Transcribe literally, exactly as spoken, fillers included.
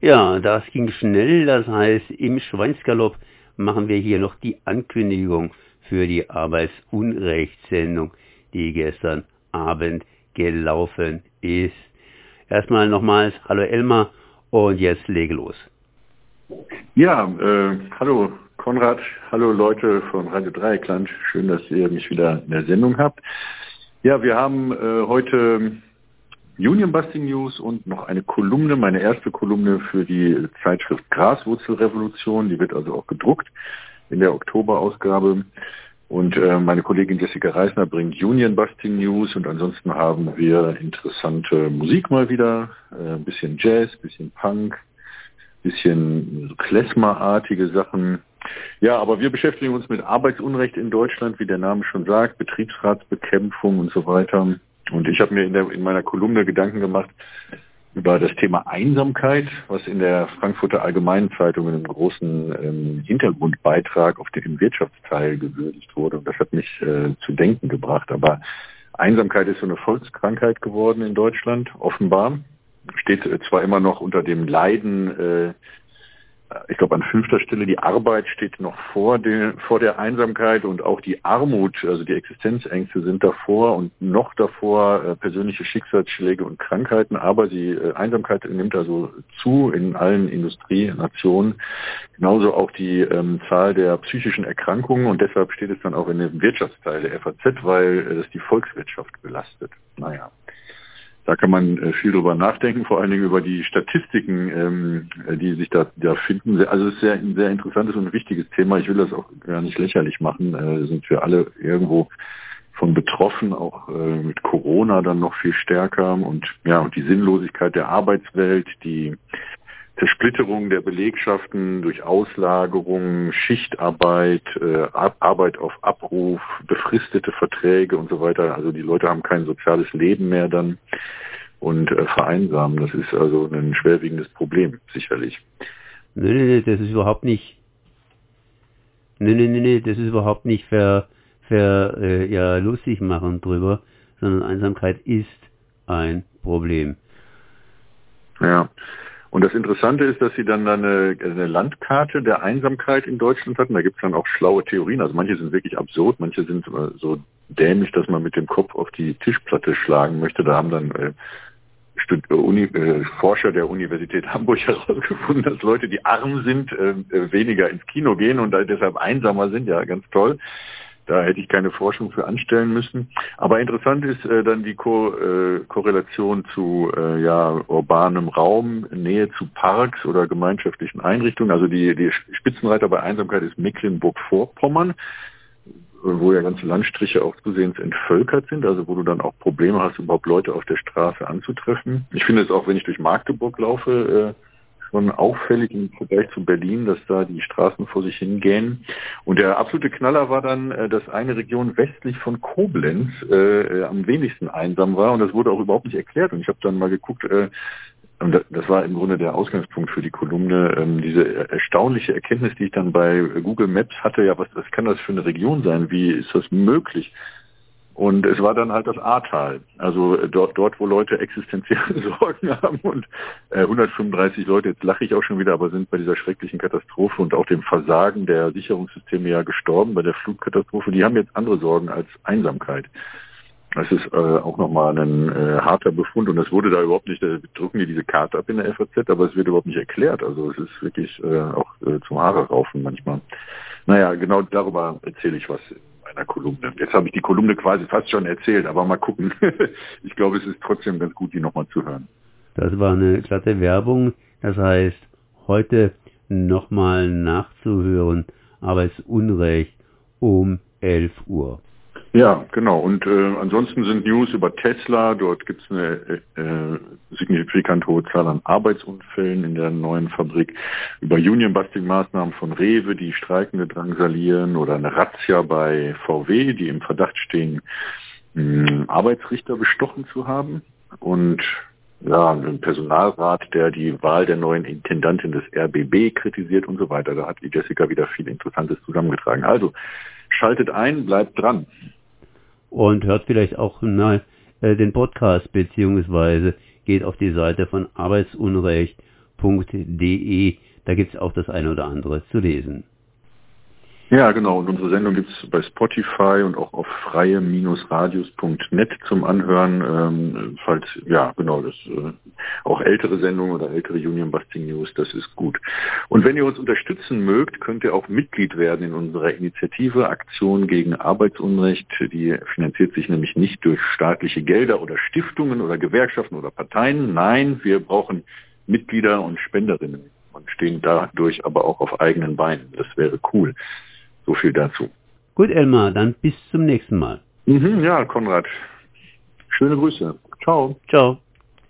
Ja, das ging schnell, das heißt, im Schweinsgalopp machen wir hier noch die Ankündigung für die Arbeitsunrechtssendung, die gestern Abend gelaufen ist. Erstmal nochmals, hallo Elmar, und jetzt lege los. Ja, äh, hallo Konrad, hallo Leute von Radio Dreieckland, schön, dass ihr mich wieder in der Sendung habt. Ja, wir haben äh, heute Union Busting News und noch eine Kolumne, meine erste Kolumne für die Zeitschrift Graswurzelrevolution, die wird also auch gedruckt in der Oktoberausgabe. Und äh, meine Kollegin Jessica Reisner bringt Union Busting News und ansonsten haben wir interessante Musik mal wieder, äh, ein bisschen Jazz, ein bisschen Punk, ein bisschen Klezmer-artige Sachen. Ja, aber wir beschäftigen uns mit Arbeitsunrecht in Deutschland, wie der Name schon sagt, Betriebsratsbekämpfung und so weiter. Und ich habe mir in, der, in meiner Kolumne Gedanken gemacht über das Thema Einsamkeit, was in der Frankfurter Allgemeinen Zeitung in einem großen ähm, Hintergrundbeitrag auf den Wirtschaftsteil gewürdigt wurde. Und das hat mich äh, zu denken gebracht. Aber Einsamkeit ist so eine Volkskrankheit geworden in Deutschland, offenbar. Steht äh, zwar immer noch unter dem Leiden, äh, ich glaube an fünfter Stelle, die Arbeit steht noch vor, de, vor der Einsamkeit und auch die Armut, also die Existenzängste sind davor und noch davor äh, persönliche Schicksalsschläge und Krankheiten, aber die äh, Einsamkeit nimmt also zu in allen Industrienationen, genauso auch die ähm, Zahl der psychischen Erkrankungen und deshalb steht es dann auch in dem Wirtschaftsteil der F A Z, weil äh, das die Volkswirtschaft belastet. Naja. Da kann man viel drüber nachdenken, vor allen Dingen über die Statistiken, die sich da, da finden. Also es ist ein sehr interessantes und wichtiges Thema. Ich will das auch gar nicht lächerlich machen. Da sind wir alle irgendwo von betroffen, auch mit Corona dann noch viel stärker. Und ja, und die Sinnlosigkeit der Arbeitswelt, die Zersplitterung der Belegschaften durch Auslagerung, Schichtarbeit, äh, Arbeit auf Abruf, befristete Verträge und so weiter. Also die Leute haben kein soziales Leben mehr dann und äh, vereinsamen. Das ist also ein schwerwiegendes Problem, sicherlich. Nee, nee, nee, das ist überhaupt nicht, nee, nee, nee, nee, das ist überhaupt nicht ver, ver, äh, ja, lustig machen drüber, sondern Einsamkeit ist ein Problem. Ja. Und das Interessante ist, dass sie dann eine, eine Landkarte der Einsamkeit in Deutschland hatten. Da gibt es dann auch schlaue Theorien. Also manche sind wirklich absurd, manche sind so dämlich, dass man mit dem Kopf auf die Tischplatte schlagen möchte. Da haben dann äh, Stud- Uni- äh, Forscher der Universität Hamburg herausgefunden, dass Leute, die arm sind, äh, weniger ins Kino gehen und deshalb einsamer sind. Ja, ganz toll. Da hätte ich keine Forschung für anstellen müssen. Aber interessant ist äh, dann die Ko- äh, Korrelation zu äh, ja, urbanem Raum, Nähe zu Parks oder gemeinschaftlichen Einrichtungen. Also die, die Spitzenreiter bei Einsamkeit ist Mecklenburg-Vorpommern, wo ja ganze Landstriche auch zusehends entvölkert sind, also wo du dann auch Probleme hast, überhaupt Leute auf der Straße anzutreffen. Ich finde es auch, wenn ich durch Magdeburg laufe, äh, schon auffällig im Vergleich zu Berlin, dass da die Straßen vor sich hingehen. Und der absolute Knaller war dann, dass eine Region westlich von Koblenz äh, am wenigsten einsam war. Und das wurde auch überhaupt nicht erklärt. Und ich habe dann mal geguckt, äh, und das war im Grunde der Ausgangspunkt für die Kolumne, ähm, diese erstaunliche Erkenntnis, die ich dann bei Google Maps hatte, ja, was, was kann das für eine Region sein? Wie ist das möglich? Und es war dann halt das Ahrtal, also dort, dort wo Leute existenzielle Sorgen haben und äh, hundertfünfunddreißig Leute, jetzt lache ich auch schon wieder, aber sind bei dieser schrecklichen Katastrophe und auch dem Versagen der Sicherungssysteme ja gestorben, bei der Flutkatastrophe, die haben jetzt andere Sorgen als Einsamkeit. Das ist äh, auch nochmal ein äh, harter Befund und das wurde da überhaupt nicht, da drücken die diese Karte ab in der F A Z, aber es wird überhaupt nicht erklärt, also es ist wirklich äh, auch äh, zum Haare raufen manchmal. Naja, genau darüber erzähle ich was. Einer Kolumne. Jetzt habe ich die Kolumne quasi fast schon erzählt, aber mal gucken. Ich glaube, es ist trotzdem ganz gut, die nochmal zu hören. Das war eine glatte Werbung. Das heißt, heute nochmal nachzuhören, aber es ist Unrecht um elf Uhr. Ja, genau. Und äh, ansonsten sind News über Tesla. Dort gibt es eine äh, signifikant hohe Zahl an Arbeitsunfällen in der neuen Fabrik. Über Union-Busting-Maßnahmen von Rewe, die Streikende drangsalieren. Oder eine Razzia bei V W, die im Verdacht stehen, mh, Arbeitsrichter bestochen zu haben. Und ja, ein Personalrat, der die Wahl der neuen Intendantin des R B B kritisiert und so weiter. Da hat die Jessica wieder viel Interessantes zusammengetragen. Also schaltet ein, bleibt dran. Und hört vielleicht auch mal äh, den Podcast, beziehungsweise geht auf die Seite von arbeitsunrecht freie Radius Punkt D E. Da gibt es auch das eine oder andere zu lesen. Ja, genau. Und unsere Sendung gibt es bei Spotify und auch auf freie Radius Punkt net zum Anhören. Ähm, falls, ja, genau, das äh, auch ältere Sendungen oder ältere Union Busting News, das ist gut. Und wenn ihr uns unterstützen mögt, könnt ihr auch Mitglied werden in unserer Initiative Aktion gegen Arbeitsunrecht. Die finanziert sich nämlich nicht durch staatliche Gelder oder Stiftungen oder Gewerkschaften oder Parteien. Nein, wir brauchen Mitglieder und Spenderinnen und stehen dadurch aber auch auf eigenen Beinen. Das wäre cool. So viel dazu. Gut, Elmar, dann bis zum nächsten Mal. Mhm, ja, Konrad. Schöne Grüße. Ciao. Ciao.